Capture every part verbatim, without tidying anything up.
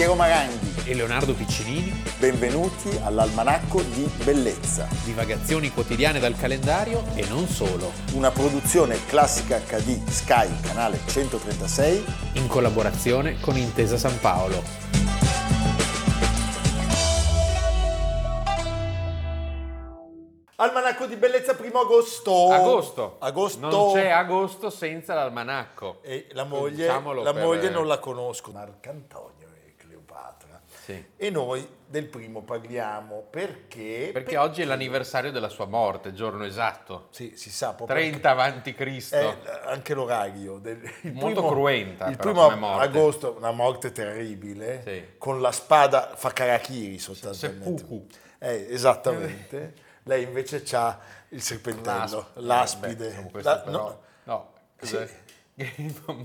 Diego Maganti e Leonardo Piccinini. Benvenuti all'Almanacco di Bellezza. Divagazioni quotidiane dal calendario e non solo. Una produzione Classica acca di Sky Canale centotrentasei in collaborazione con Intesa San Paolo. Almanacco di Bellezza, primo agosto. Agosto. Agosto. Non c'è agosto senza l'almanacco. E la moglie, la per... moglie non la conosco. Marco Antonio e Cleopatra. Sì. E noi del primo parliamo perché... Perché, perché oggi è l'anniversario della sua morte, giorno esatto. Sì, si sa. Proprio trenta avanti Cristo. È anche l'orario. Del, il Molto primo, cruenta il però, primo come morte. Agosto, una morte terribile. Sì. Con la spada fa karakiri sostanzialmente. Seppuku. Eh, esattamente. Lei invece c'ha il serpentello, L'asp- l'aspide. Beh, La, però, no, no sì.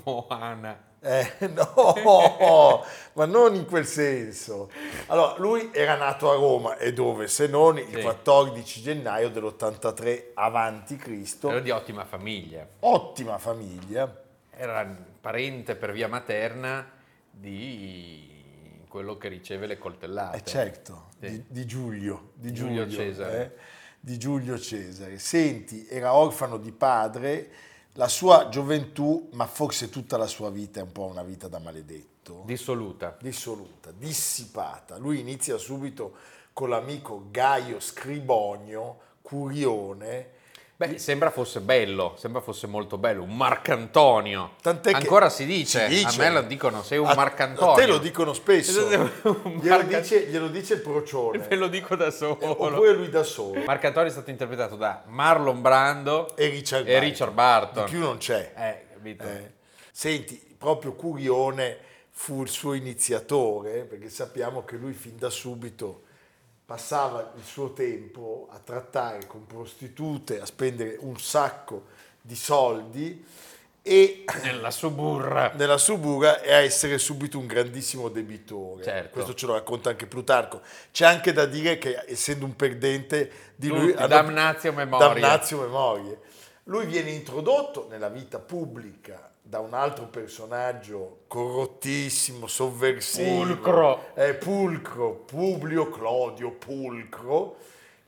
Moana. Eh, no, ma non in quel senso. Allora, lui era nato a Roma, e dove se non il sì. quattordici gennaio dell'ottantatré avanti Cristo. Era di ottima famiglia. Ottima famiglia. Era parente per via materna di... quello che riceve le coltellate. Eh certo, sì. di, di Giulio. Di Giulio, Giulio Cesare. Eh, di Giulio Cesare. Senti, era orfano di padre, la sua gioventù, ma forse tutta la sua vita è un po' una vita da maledetto. Dissoluta. Dissoluta, dissipata. Lui inizia subito con l'amico Gaio Scribonio Curione. Beh, sembra fosse bello, sembra fosse molto bello, un Marco Antonio. Tant'è che ancora si dice, si dice, a me lo dicono, sei un Marco Antonio. A te lo dicono spesso, glielo dice, glielo dice il Procione. Ve lo dico da solo. Eh, oppure lui da solo. Marco Antonio è stato interpretato da Marlon Brando e Richard, e Richard Burton. Di più non c'è. Eh, capito? Eh. Senti, proprio Curione fu il suo iniziatore, perché sappiamo che lui fin da subito... passava il suo tempo a trattare con prostitute, a spendere un sacco di soldi e nella suburra, nella suburra e a essere subito un grandissimo debitore. Certo. Questo ce lo racconta anche Plutarco. C'è anche da dire che, essendo un perdente, di lui hanno... damnatio memoria. Damnatio memoria. Lui viene introdotto nella vita pubblica da un altro personaggio corrottissimo, sovversivo, Pulcro, eh, Pulcro, Publio Clodio Pulcro,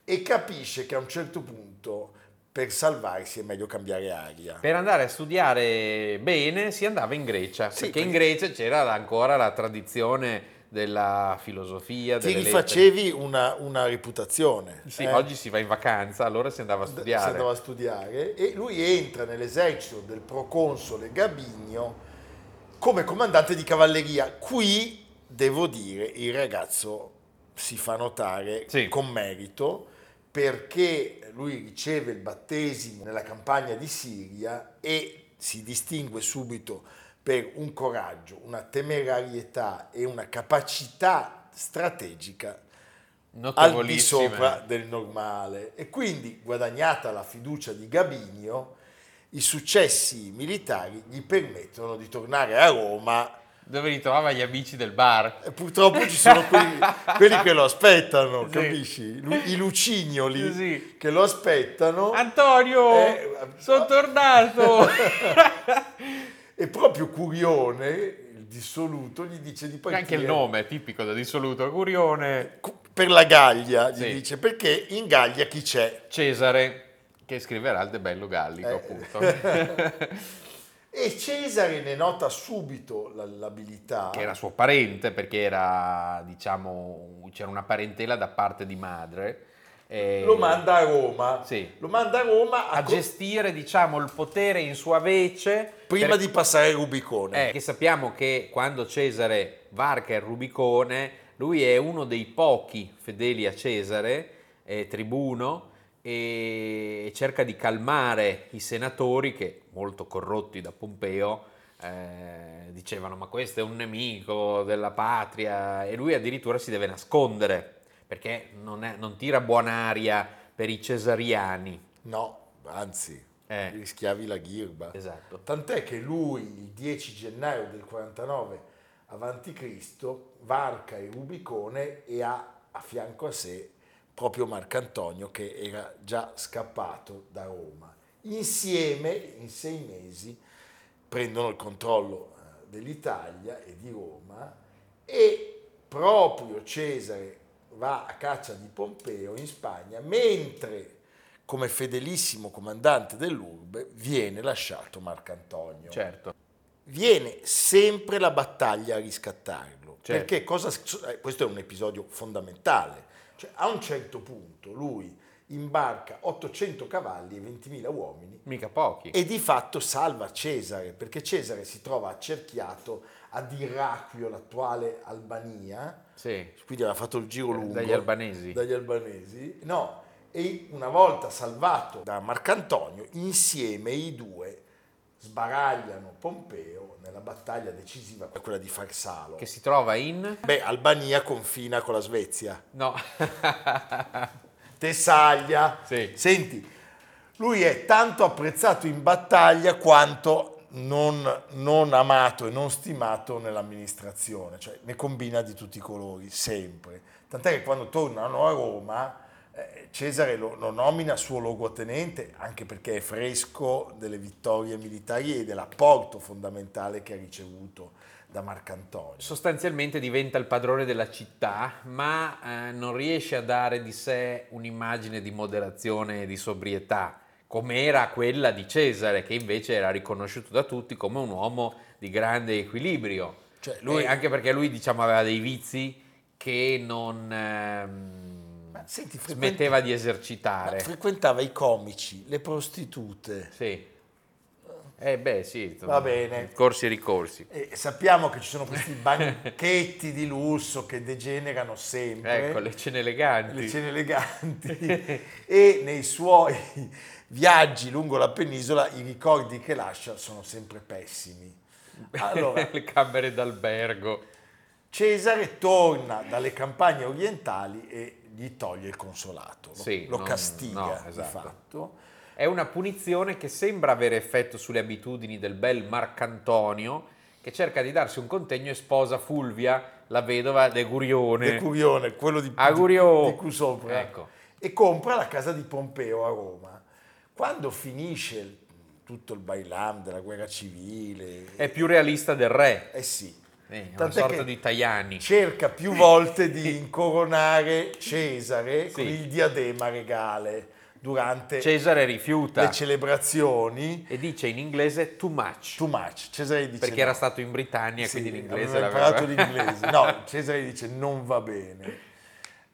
e capisce che a un certo punto per salvarsi è meglio cambiare aria. Per andare a studiare bene si andava in Grecia, sì, perché in Grecia c'era ancora la tradizione della filosofia, delle lettere. Ti rifacevi una, una reputazione. Sì, eh? Oggi si va in vacanza, allora si andava a studiare. Si andava a studiare e lui entra nell'esercito del proconsole Gabinio come comandante di cavalleria. Qui, devo dire, il ragazzo si fa notare sì. con merito, perché lui riceve il battesimo nella campagna di Siria e si distingue subito per un coraggio, una temerarietà e una capacità strategica al di sopra del normale. E quindi, guadagnata la fiducia di Gabinio, i successi militari gli permettono di tornare a Roma, dove ritrovava gli amici del bar. E purtroppo ci sono quelli, quelli che lo aspettano, sì. capisci? I lucignoli sì. che lo aspettano. Antonio, eh, sono tornato! E proprio Curione, il dissoluto, gli dice di partire. Anche il nome è tipico da dissoluto, Curione. Per la Gallia, gli sì. dice, perché in Gallia chi c'è? Cesare, che scriverà il De Bello Gallico, eh. appunto. E Cesare ne nota subito l'abilità. Che era suo parente, perché era, diciamo, c'era una parentela da parte di madre. Eh, lo manda a Roma, sì. lo manda a Roma a, a co- gestire, diciamo, il potere in sua vece prima per... di passare il Rubicone. Eh, che sappiamo che quando Cesare varca il Rubicone, lui è uno dei pochi fedeli a Cesare, eh, tribuno, e cerca di calmare i senatori che, molto corrotti da Pompeo, eh, dicevano: ma questo è un nemico della patria, e lui addirittura si deve nascondere, perché non, è, non tira buon'aria per i cesariani. No, anzi, eh. rischiavi la ghirba. Esatto. Tant'è che lui, il dieci gennaio del quarantanove avanti Cristo, varca il Rubicone e ha a fianco a sé proprio Marco Antonio, che era già scappato da Roma. Insieme, in sei mesi, prendono il controllo dell'Italia e di Roma, e proprio Cesare va a caccia di Pompeo in Spagna, mentre come fedelissimo comandante dell'Urbe viene lasciato Marco Antonio. Certo. Viene sempre la battaglia a riscattarlo, certo. Perché cosa, questo è un episodio fondamentale, cioè a un certo punto lui imbarca ottocento cavalli e ventimila uomini, mica pochi, e di fatto salva Cesare, perché Cesare si trova accerchiato a Diraquio, l'attuale Albania, sì. Quindi aveva fatto il giro lungo dagli albanesi, dagli albanesi. No, e una volta salvato da Marco Antonio, insieme i due sbaragliano Pompeo nella battaglia decisiva, quella di Farsalo, che si trova in... Beh, Albania confina con la Svezia. No. Tessaglia. Sì. Senti, lui è tanto apprezzato in battaglia quanto non, non amato e non stimato nell'amministrazione, cioè ne combina di tutti i colori, sempre. Tant'è che quando tornano a Roma Cesare lo, lo nomina suo luogotenente, anche perché è fresco delle vittorie militari e dell'apporto fondamentale che ha ricevuto da Marco Antonio. Sostanzialmente diventa il padrone della città, ma eh, non riesce a dare di sé un'immagine di moderazione e di sobrietà, come era quella di Cesare, che invece era riconosciuto da tutti come un uomo di grande equilibrio. Cioè lui... Anche perché lui, diciamo, aveva dei vizi che non... Ehm, Senti, smetteva di esercitare. Frequentava i comici, le prostitute. Sì. Eh beh, sì. Va bene. Corsi e ricorsi. E sappiamo che ci sono questi banchetti di lusso che degenerano sempre. Ecco, le cene eleganti. Le cene eleganti. E nei suoi viaggi lungo la penisola i ricordi che lascia sono sempre pessimi. Allora, le camere d'albergo. Cesare torna dalle campagne orientali e gli toglie il consolato, lo, sì, lo non, castiga, no, esatto. Di fatto. È una punizione che sembra avere effetto sulle abitudini del bel Marco Antonio, che cerca di darsi un contegno e sposa Fulvia, la vedova de Curione. De Curione, quello di, di, di cui sopra. Ecco. E compra la casa di Pompeo a Roma. Quando finisce il, tutto il bailam della guerra civile... È più realista del re. Eh sì. Eh, una sorta di Tajani. Cerca più volte di incoronare Cesare, sì, con il diadema regale durante Cesare rifiuta le celebrazioni e dice in inglese too much, too much. Cesare dice perché no. Era stato in Britannia, sì, quindi l'inglese l'aveva imparato l'inglese. No, Cesare dice non va bene.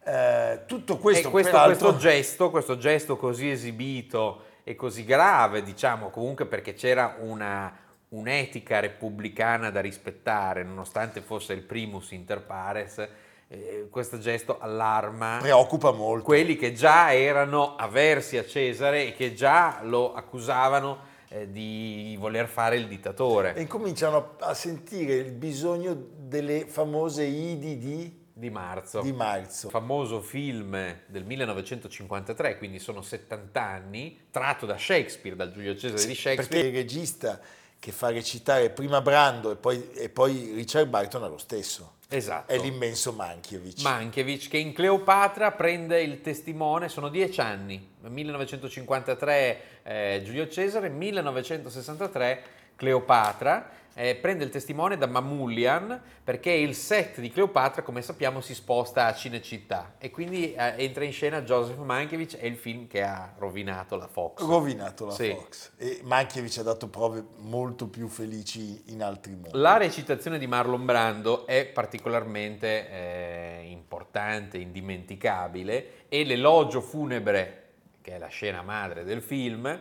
Eh, tutto questo, e questo, peraltro... questo gesto, questo gesto così esibito e così grave, diciamo, comunque perché c'era una un'etica repubblicana da rispettare, nonostante fosse il primus inter pares, eh, questo gesto allarma, preoccupa molto quelli che già erano avversi a Cesare e che già lo accusavano eh, di voler fare il dittatore. E cominciano a sentire il bisogno delle famose idi di... Di marzo. Di marzo. Il famoso film del millenovecentocinquantatré, quindi sono settanta anni, tratto da Shakespeare, dal Giulio Cesare di Shakespeare. Perché il regista... che fa recitare prima Brando e poi, e poi Richard Burton allo stesso. Esatto. È l'immenso Mankiewicz. Mankiewicz, che in Cleopatra prende il testimone, sono dieci anni, millenovecentocinquantatré eh, Giulio Cesare, millenovecentosessantatré Cleopatra, eh, prende il testimone da Mamoulian, perché il set di Cleopatra, come sappiamo, si sposta a Cinecittà e quindi eh, entra in scena Joseph Mankiewicz, è il film che ha rovinato la Fox. Rovinato la sì. Fox. E Mankiewicz ha dato prove molto più felici in altri modi. La recitazione di Marlon Brando è particolarmente eh, importante, indimenticabile, e l'elogio funebre, che è la scena madre del film,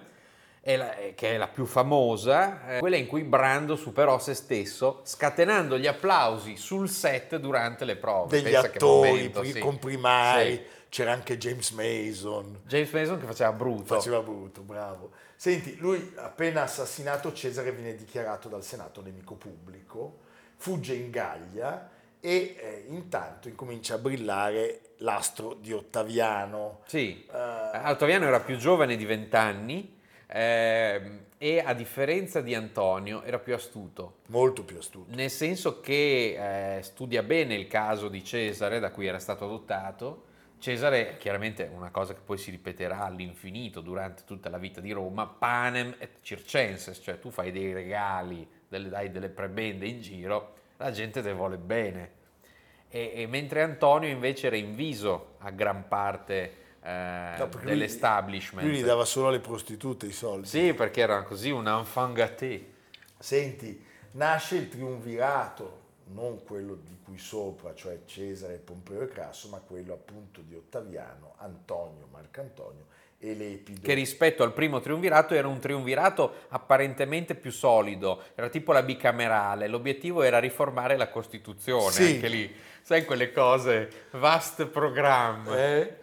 È la, che è la più famosa, eh, quella in cui Brando superò se stesso scatenando gli applausi sul set durante le prove. Degli Pensa attori, che momento, sì. comprimari, sì. C'era anche James Mason. James Mason che faceva Bruto. Faceva Bruto, bravo. Senti, lui appena assassinato Cesare viene dichiarato dal Senato nemico pubblico, fugge in Gallia e eh, intanto incomincia a brillare l'astro di Ottaviano. Sì, uh, Ottaviano era più giovane di vent'anni, Eh, e a differenza di Antonio era più astuto, molto più astuto, nel senso che eh, studia bene il caso di Cesare da cui era stato adottato. Cesare, chiaramente una cosa che poi si ripeterà all'infinito durante tutta la vita di Roma, panem et circenses, cioè tu fai dei regali, delle, dai delle prebende in giro, la gente te vuole bene. e, e mentre Antonio invece era inviso a gran parte eh, no, dell'establishment. Lui, lui dava solo alle prostitute i soldi. Sì, perché era così un enfant gâté. Senti, nasce il triumvirato, non quello di cui sopra, cioè Cesare, Pompeo e Crasso, ma quello appunto di Ottaviano, Antonio, Marco Antonio e Lepido. Che rispetto al primo triumvirato era un triumvirato apparentemente più solido, era tipo la bicamerale, l'obiettivo era riformare la Costituzione, sì. Anche lì, sai quelle cose, vast programma. Eh,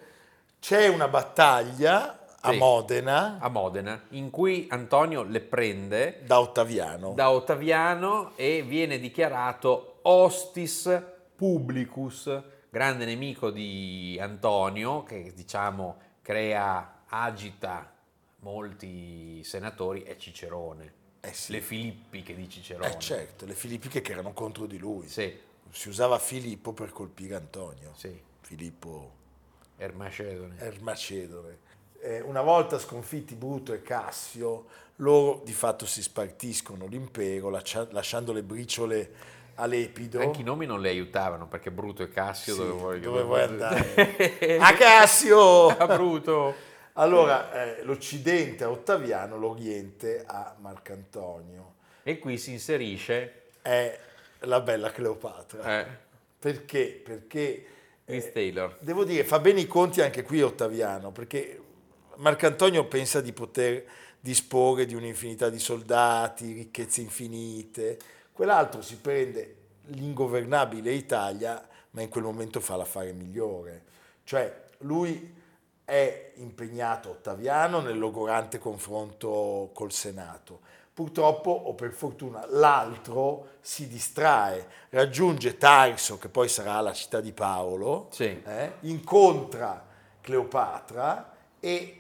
c'è una battaglia... A, sì, Modena, a Modena, in cui Antonio le prende da Ottaviano, da Ottaviano e viene dichiarato hostis publicus, grande nemico di Antonio, che diciamo crea, agita molti senatori, è Cicerone, eh sì. Le Filippiche di Cicerone. Eh certo, le Filippiche che erano contro di lui, sì. Si usava Filippo per colpire Antonio, sì. Filippo Ermacedone. Ermacedone. Una volta sconfitti Bruto e Cassio, loro di fatto si spartiscono l'impero lasciando le briciole a Lepido. Anche i nomi non le aiutavano, perché Bruto e Cassio, sì, dove vuoi, dove vuoi andare? A Cassio! A Bruto! Allora eh, l'Occidente a Ottaviano, l'Oriente a Marco Antonio. E qui si inserisce... È la bella Cleopatra. Eh. Perché? Perché... Eh, Taylor. Devo dire, fa bene i conti anche qui Ottaviano, perché... Marco Antonio pensa di poter disporre di un'infinità di soldati, ricchezze infinite. Quell'altro si prende l'ingovernabile Italia, ma in quel momento fa l'affare migliore. Cioè, lui è impegnato, Ottaviano, nel logorante confronto col Senato. Purtroppo, o per fortuna, l'altro si distrae, raggiunge Tarso, che poi sarà la città di Paolo, sì. eh, incontra Cleopatra e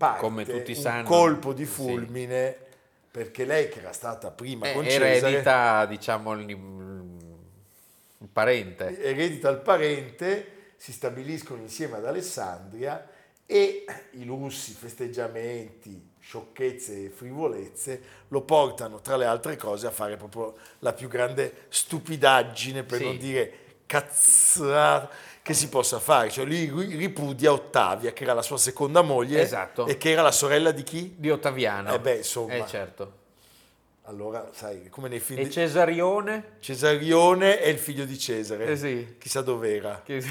parte, come tutti sanno, un colpo di fulmine, sì. Perché lei, che era stata prima eh, con Cesare, eredita, diciamo, il, il parente. Eredita il parente, si stabiliscono insieme ad Alessandria e i lussi, festeggiamenti, sciocchezze e frivolezze lo portano, tra le altre cose, a fare proprio la più grande stupidaggine, per sì. non dire cazzata, che si possa fare, cioè lui ripudia Ottavia, che era la sua seconda moglie, esatto. E che era la sorella di chi? Di Ottaviano. Eh beh, insomma. Eh certo. Allora, sai, come nei film... E di... Cesarione? Cesarione è il figlio di Cesare. Eh sì. Chissà dov'era. Che...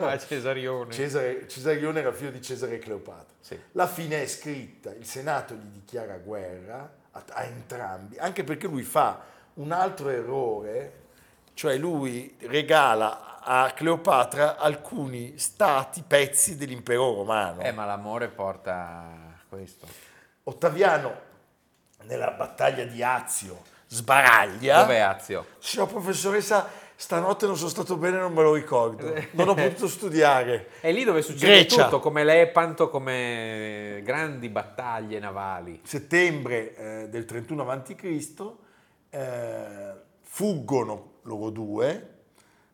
ah, Cesarione. Cesare... Cesarione era il figlio di Cesare e Cleopatra. Sì. La fine è scritta, il Senato gli dichiara guerra a, a entrambi, anche perché lui fa un altro errore, cioè lui regala a Cleopatra alcuni stati, pezzi dell'impero romano. Eh, ma l'amore porta a questo. Ottaviano, nella battaglia di Azio, sbaraglia. Dov'è Azio? Signora professoressa, stanotte non sono stato bene, non me lo ricordo. Non ho potuto studiare. È lì dove succede Grecia. Tutto, come Lepanto, come grandi battaglie navali. Settembre eh, del trentuno avanti Cristo, eh, fuggono loro due,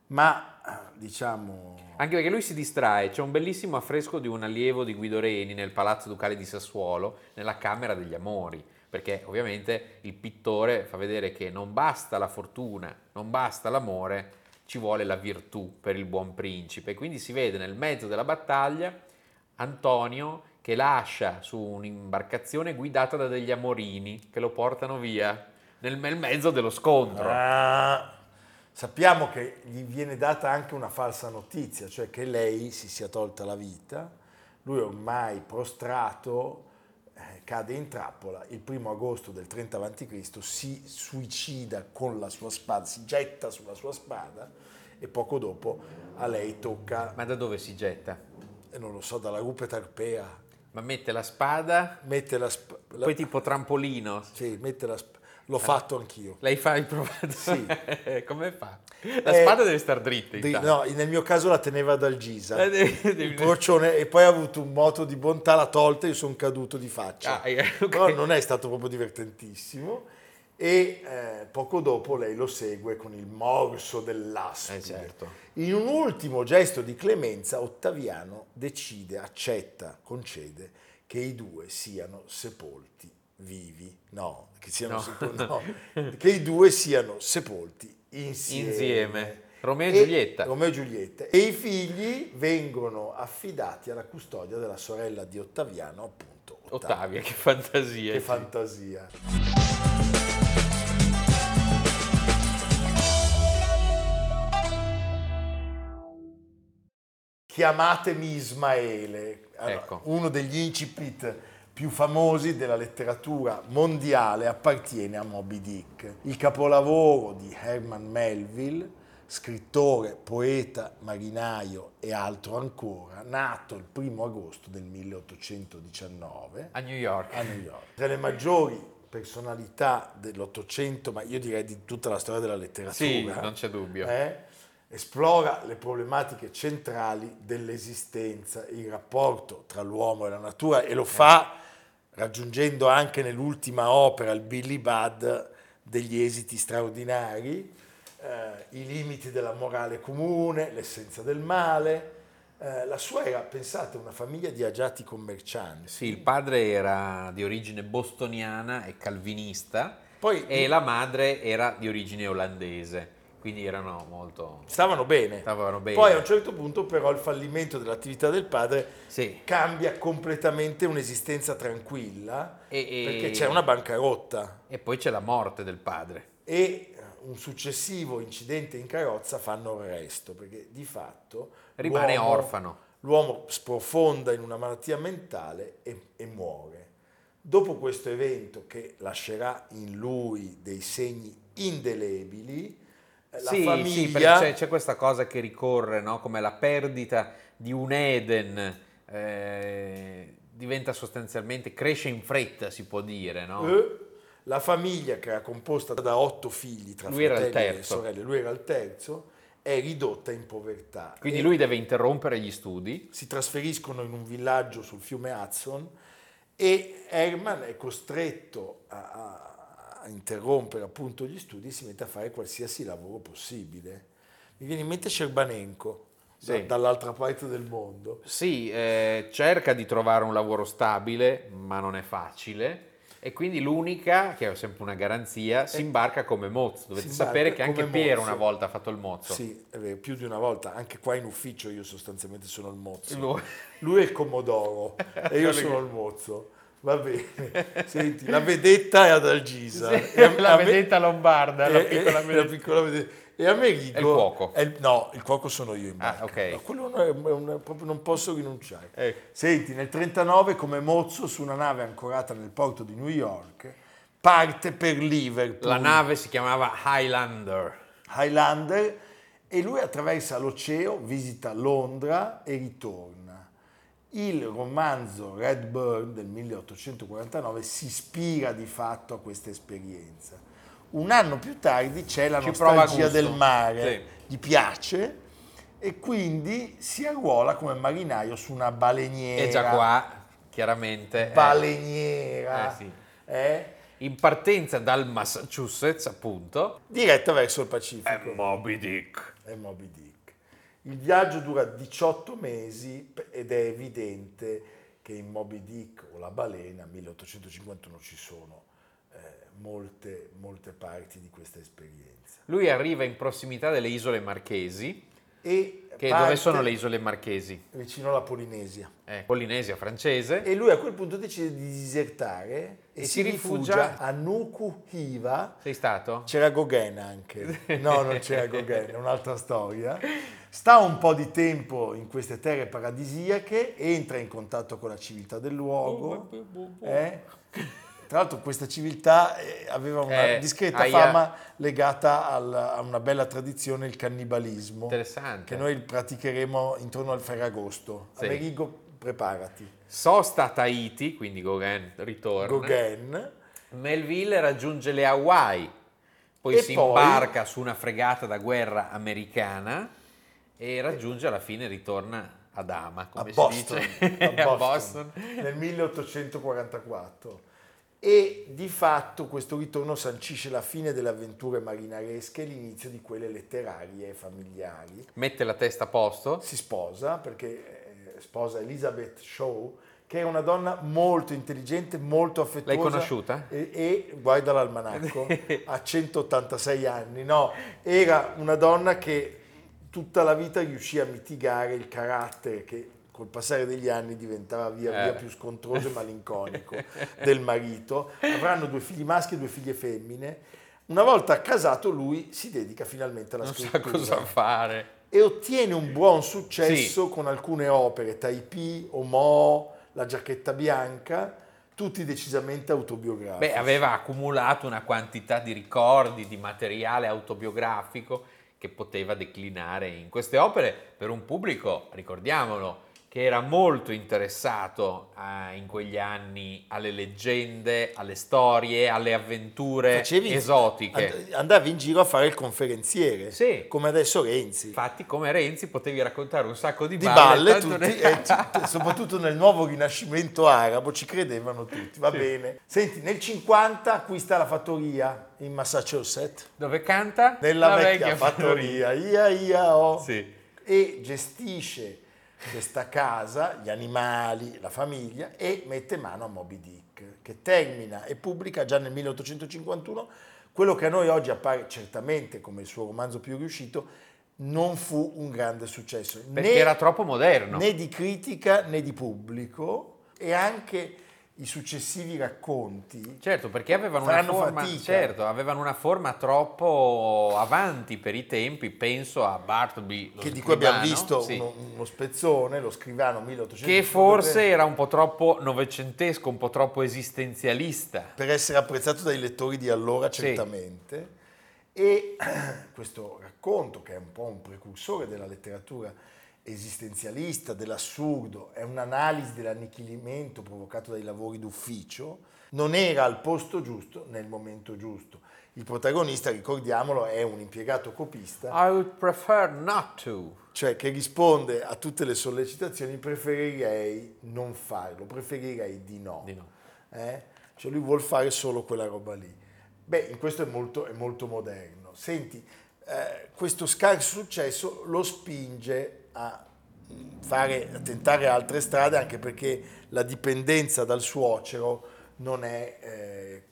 ma diciamo... Anche perché lui si distrae, c'è un bellissimo affresco di un allievo di Guido Reni nel Palazzo Ducale di Sassuolo, nella Camera degli Amori, perché ovviamente il pittore fa vedere che non basta la fortuna, non basta l'amore, ci vuole la virtù per il buon principe. Quindi si vede nel mezzo della battaglia Antonio che lascia su un'imbarcazione guidata da degli amorini che lo portano via nel, nel mezzo dello scontro. Ah. Sappiamo che gli viene data anche una falsa notizia, cioè che lei si sia tolta la vita, lui ormai prostrato eh, cade in trappola, il primo agosto del trenta avanti Cristo si suicida con la sua spada, si getta sulla sua spada e poco dopo a lei tocca... Ma da dove si getta? Eh, non lo so, dalla rupe tarpea. Ma mette la spada? Mette la spada... La... Poi tipo trampolino? Sì, mette la spada. L'ho fatto anch'io. Lei fa il provato? Sì. Come fa? La eh, spada deve star dritta. Dri- no, nel mio caso la teneva dal Gisa. Il procione, e poi ha avuto un moto di bontà, l'ha tolta e io sono caduto di faccia. Ah, okay. Però non è stato proprio divertentissimo. E eh, poco dopo lei lo segue con il morso dell'aspide. Eh, certo. In un ultimo gesto di clemenza, Ottaviano decide, accetta, concede che i due siano sepolti vivi. No, che siano no. Sepolti, no, che i due siano sepolti insieme. insieme. Romeo e Giulietta. Romeo e Giulietta. E i figli vengono affidati alla custodia della sorella di Ottaviano, appunto. Ottavia, Ottavia che fantasia. Che sì. fantasia. Chiamatemi Ismaele, allora, ecco. Uno degli incipit più famosi della letteratura mondiale appartiene a Moby Dick, il capolavoro di Herman Melville, scrittore, poeta, marinaio e altro ancora, nato il primo agosto del milleottocentodiciannove a New York. A New York. Tra le maggiori personalità dell'Ottocento, ma io direi di tutta la storia della letteratura. Sì, non c'è dubbio. Eh? Esplora le problematiche centrali dell'esistenza, il rapporto tra l'uomo e la natura, e lo fa raggiungendo anche nell'ultima opera, il Billy Budd, degli esiti straordinari, eh, i limiti della morale comune, l'essenza del male. Eh, la sua era, pensate, una famiglia di agiati commercianti. Sì, il padre era di origine bostoniana e calvinista, poi, e il... la madre era di origine olandese. Quindi erano molto... Stavano bene. Stavano bene. Poi a un certo punto però il fallimento dell'attività del padre sì. cambia completamente un'esistenza tranquilla e, e... perché c'è una bancarotta. E poi c'è la morte del padre. E un successivo incidente in carrozza fanno il resto perché di fatto... Rimane l'uomo, orfano. L'uomo sprofonda in una malattia mentale e, e muore. Dopo questo evento che lascerà in lui dei segni indelebili... La sì, famiglia. Sì, perché c'è, c'è questa cosa che ricorre, no? Come la perdita di un Eden, eh, diventa sostanzialmente, cresce in fretta, si può dire, no? Eh, la famiglia, che era composta da otto figli, tra lui fratelli e sorelle, lui era il terzo, è ridotta in povertà. Quindi e lui deve interrompere gli studi. Si trasferiscono in un villaggio sul fiume Hudson e Herman è costretto a... a a interrompere appunto gli studi, si mette a fare qualsiasi lavoro possibile. Mi viene in mente Cerbanenco, sì. da, dall'altra parte del mondo. Sì, eh, cerca di trovare un lavoro stabile, ma non è facile, e quindi l'unica, che è sempre una garanzia, eh, si imbarca come mozzo. Dovete sapere che anche Piero mozzo. Una volta ha fatto il mozzo. Sì, è vero, più di una volta, anche qua in ufficio io sostanzialmente sono il mozzo. Lui, Lui è il pomodoro e io sono il mozzo. Va bene, senti, la vedetta è ad Algisa. Sì, e a, la vedetta me... lombarda, la piccola, è, vedetta. La piccola vedetta. E a Merigo... È il cuoco. È il... No, il cuoco sono io in barca. Ah, okay. No, quello non, è, non, è, non posso rinunciare. Ecco. Senti, nel trentanove, come mozzo, su una nave ancorata nel porto di New York, parte per Liverpool. La nave si chiamava Highlander. Highlander, e lui attraversa l'oceano, visita Londra e ritorna. Il romanzo Redburn del milleottocentoquarantanove si ispira di fatto a questa esperienza. Un anno più tardi c'è la Ci nostalgia del mare, sì. gli piace, e quindi si arruola come marinaio su una baleniera. E già qua, chiaramente... Baleniera. Eh, sì. eh? In partenza dal Massachusetts, appunto. Diretta verso il Pacifico. È Moby Dick. È Moby Dick. Il viaggio dura diciotto mesi ed è evidente che in Moby Dick o la balena milleottocentocinquantuno ci sono eh, molte, molte parti di questa esperienza. Lui arriva in prossimità delle isole Marchesi. E che dove sono le isole Marchesi? Vicino alla Polinesia. Eh, Polinesia francese. E lui a quel punto decide di disertare e, e si, si rifugia, rifugia a Nuku Hiva. Sei stato? C'era Gauguin anche. No, non c'era Gauguin, è un'altra storia. Sta un po' di tempo in queste terre paradisiache, entra in contatto con la civiltà del luogo. Eh? Tra l'altro questa civiltà aveva una eh, discreta aia. fama legata al, a una bella tradizione, il cannibalismo. Interessante. Che noi praticheremo intorno al Ferragosto. Sì. Amerigo, preparati. Sosta a Tahiti, quindi Gauguin ritorna. Gauguin. Melville raggiunge le Hawaii, poi e si poi... imbarca su una fregata da guerra americana e raggiunge alla fine, ritorna ad Ama, come a si Boston. dice. A Boston. A Boston. Nel milleottocentoquarantaquattro. E di fatto questo ritorno sancisce la fine delle avventure marinaresche e l'inizio di quelle letterarie e familiari. Mette la testa a posto. Si sposa, perché sposa Elizabeth Shaw, che è una donna molto intelligente, molto affettuosa. L'hai conosciuta? E, e guarda l'almanacco, a centottantasei anni. No, era una donna che tutta la vita riuscì a mitigare il carattere che col passare degli anni diventava via eh. via più scontroso e malinconico del marito. Avranno due figli maschi e due figlie femmine. Una volta casato lui si dedica finalmente alla non scrittura. Non sa cosa fare. E ottiene un buon successo sì. con alcune opere, Taipei, Homo, La giacchetta bianca, tutti decisamente autobiografici. Beh, aveva accumulato una quantità di ricordi, di materiale autobiografico che poteva declinare in queste opere per un pubblico, ricordiamolo, che era molto interessato a, in quegli anni alle leggende, alle storie, alle avventure Facevi, esotiche. Andavi in giro a fare il conferenziere, sì. come adesso Renzi. Infatti come Renzi potevi raccontare un sacco di, di balle, balle tutti, ne... eh, soprattutto nel nuovo rinascimento arabo ci credevano tutti, va sì. bene. Senti, nel cinquanta acquista la fattoria in Massachusetts. Dove canta? Nella la vecchia, vecchia fattoria. fattoria. Ia, ia, oh. sì. E gestisce questa casa, gli animali, la famiglia, e mette mano a Moby Dick, che termina e pubblica già nel milleottocentocinquantuno quello che a noi oggi appare certamente come il suo romanzo più riuscito. Non fu un grande successo perché né, era troppo moderno, né di critica né di pubblico, e anche i successivi racconti certo perché avevano una forma certo, avevano una forma troppo avanti per i tempi. Penso a Bartleby, che di cui abbiamo visto sì. uno, uno spezzone, Lo scrivano milleottocento che forse era un po' troppo novecentesco, un po' troppo esistenzialista per essere apprezzato dai lettori di allora certamente sì. E questo racconto, che è un po' un precursore della letteratura esistenzialista, dell'assurdo, è un'analisi dell'annichilimento provocato dai lavori d'ufficio, non era al posto giusto nel momento giusto. Il protagonista, ricordiamolo, è un impiegato copista. I would prefer not to. Cioè che risponde a tutte le sollecitazioni, preferirei non farlo, preferirei di no. Di no. Eh? Cioè lui vuol fare solo quella roba lì. Beh, in questo è molto, è molto moderno. Senti, eh, questo scarso successo lo spinge a fare, a tentare altre strade, anche perché la dipendenza dal suocero non è eh,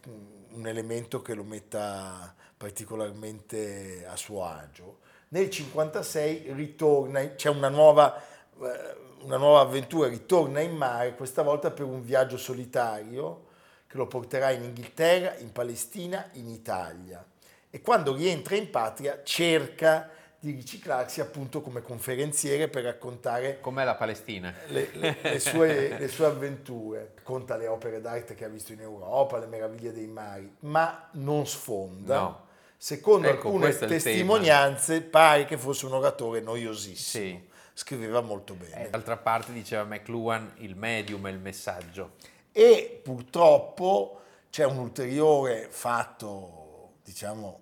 un elemento che lo metta particolarmente a suo agio. Nel cinquantasei ritorna, c'è una nuova, eh, una nuova avventura, ritorna in mare, questa volta per un viaggio solitario che lo porterà in Inghilterra, in Palestina, in Italia. E quando rientra in patria cerca di riciclarsi appunto come conferenziere per raccontare com'è la Palestina, le, le, le, sue, le sue avventure. Conta le opere d'arte che ha visto in Europa, le meraviglie dei mari, ma non sfonda. No. Secondo ecco, alcune testimonianze pare che fosse un oratore noiosissimo, sì. scriveva molto bene. Eh, d'altra parte, diceva McLuhan, il medium e il messaggio. E purtroppo c'è un ulteriore fatto, diciamo,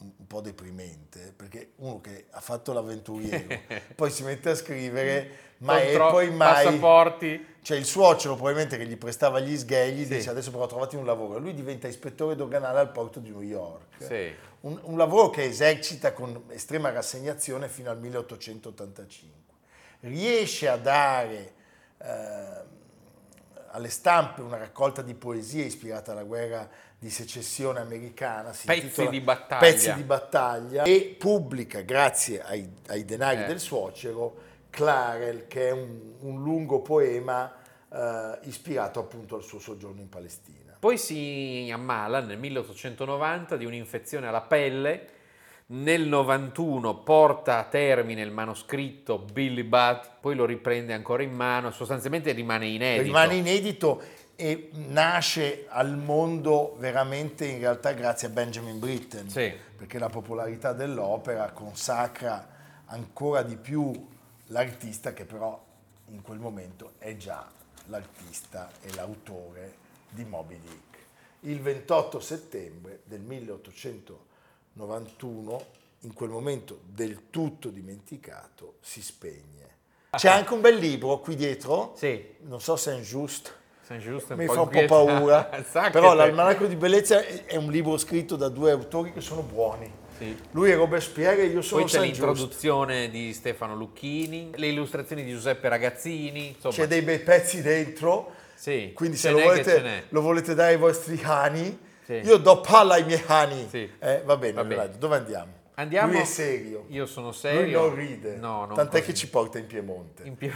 un po' deprimente, perché uno che ha fatto l'avventuriero poi si mette a scrivere ma e poi mai passaporti, cioè il suocero probabilmente che gli prestava gli sghegli sì. dice adesso però trovati un lavoro, lui diventa ispettore doganale al porto di New York sì. un, un lavoro che esercita con estrema rassegnazione fino al milleottocentottantacinque. Riesce a dare eh, alle stampe una raccolta di poesie ispirata alla guerra di secessione americana, si Pezzi di battaglia. Pezzi di battaglia, e pubblica, grazie ai, ai denari eh. del suocero, Clarel, che è un, un lungo poema eh, ispirato appunto al suo soggiorno in Palestina. Poi si ammala nel milleottocentonovanta di un'infezione alla pelle, nel novantuno porta a termine il manoscritto Billy Budd, poi lo riprende ancora in mano, sostanzialmente rimane inedito. Rimane inedito e nasce al mondo veramente in realtà grazie a Benjamin Britten, sì. perché la popolarità dell'opera consacra ancora di più l'artista, che però in quel momento è già l'artista e l'autore di Moby Dick. Il ventotto settembre del milleottocentonovantuno, in quel momento del tutto dimenticato, si spegne. C'è anche un bel libro qui dietro, sì. non so se è giusto, Saint-Just mi fa un po' paura, però l'Almanacco di Bellezza è un libro scritto da due autori che sono buoni. Sì. Lui è Robespierre e io sono Saint-Just. Poi c'è l'introduzione di Stefano Lucchini, le illustrazioni di Giuseppe Ragazzini. Insomma. C'è dei bei pezzi dentro, sì. quindi se lo volete, lo volete dare ai vostri cani, sì. io do palla ai miei cani. Sì. Eh, va bene, va bene. Dove andiamo? Andiamo. Lui è serio. Io sono serio. Lui non ride. No, non Tant'è così. Che ci porta in Piemonte. In Pie...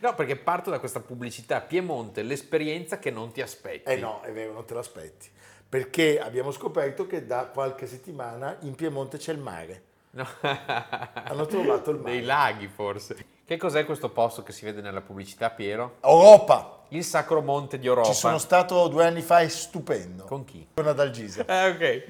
no, perché parto da questa pubblicità. Piemonte, l'esperienza che non ti aspetti. Eh no, è vero, non te l'aspetti. Perché abbiamo scoperto che da qualche settimana in Piemonte c'è il mare. No. Hanno trovato il mare. Dei laghi, forse. Che cos'è questo posto che si vede nella pubblicità, Piero? Europa! Il Sacro Monte di Europa. Ci sono stato due anni fa, è stupendo. Con chi? Con Adalgisa. Ah, ok.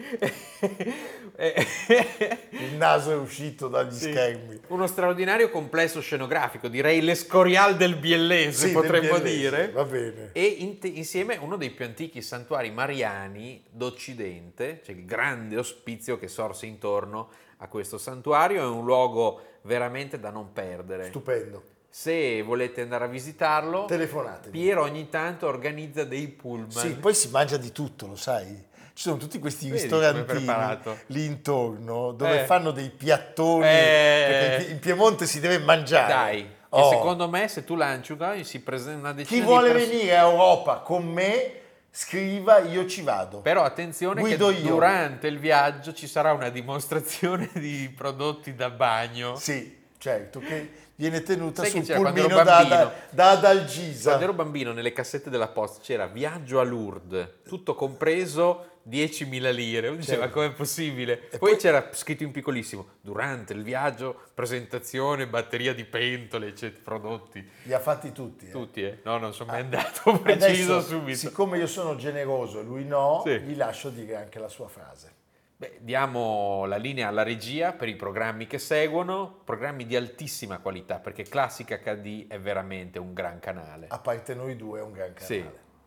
Il naso è uscito dagli sì. schermi. Uno straordinario complesso scenografico, direi l'Escorial del Biellese, sì, potremmo del Biellese, dire. Va bene. E in te, insieme uno dei più antichi santuari mariani d'Occidente, cioè il grande ospizio che sorse intorno a questo santuario, è un luogo veramente da non perdere. Stupendo. Se volete andare a visitarlo, telefonate. Piero ogni tanto organizza dei pullman. Sì, poi si mangia di tutto, lo sai. Ci sono tutti questi Vedi, ristorantini lì intorno dove eh. fanno dei piattoni. Eh. Perché in Piemonte si deve mangiare. Dai, oh. E secondo me se tu lanci si presenta una decina di persone. Chi vuole di pers- venire a Europa con me, scriva, io ci vado. Però attenzione Guido che io. Durante il viaggio ci sarà una dimostrazione di prodotti da bagno. Sì, certo, che viene tenuta sul pulmino da, da Adalgisa. Quando ero bambino nelle cassette della posta c'era viaggio a Lourdes, tutto compreso diecimila lire. Uno diceva certo. Com'è possibile? Poi, poi c'era scritto in piccolissimo, durante il viaggio, presentazione, batteria di pentole, eccetera, prodotti. Li ha fatti tutti. Eh? Tutti, eh? No, non sono ah. mai andato preciso adesso, subito. Siccome io sono generoso e lui no, sì. gli lascio dire anche la sua frase. Beh, diamo la linea alla regia per i programmi che seguono, programmi di altissima qualità, perché Classica acca di è veramente un gran canale. A parte noi due è un gran canale. Sì.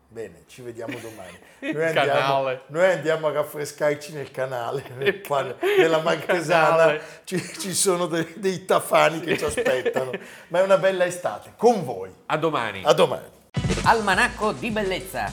Bene, ci vediamo domani. Noi andiamo, noi andiamo a raffrescarci nel canale, nel quale, nella Marchesana ci, ci sono dei, dei tafani sì. che ci aspettano, ma è una bella estate, con voi. A domani. A domani. Almanacco di Bellezza,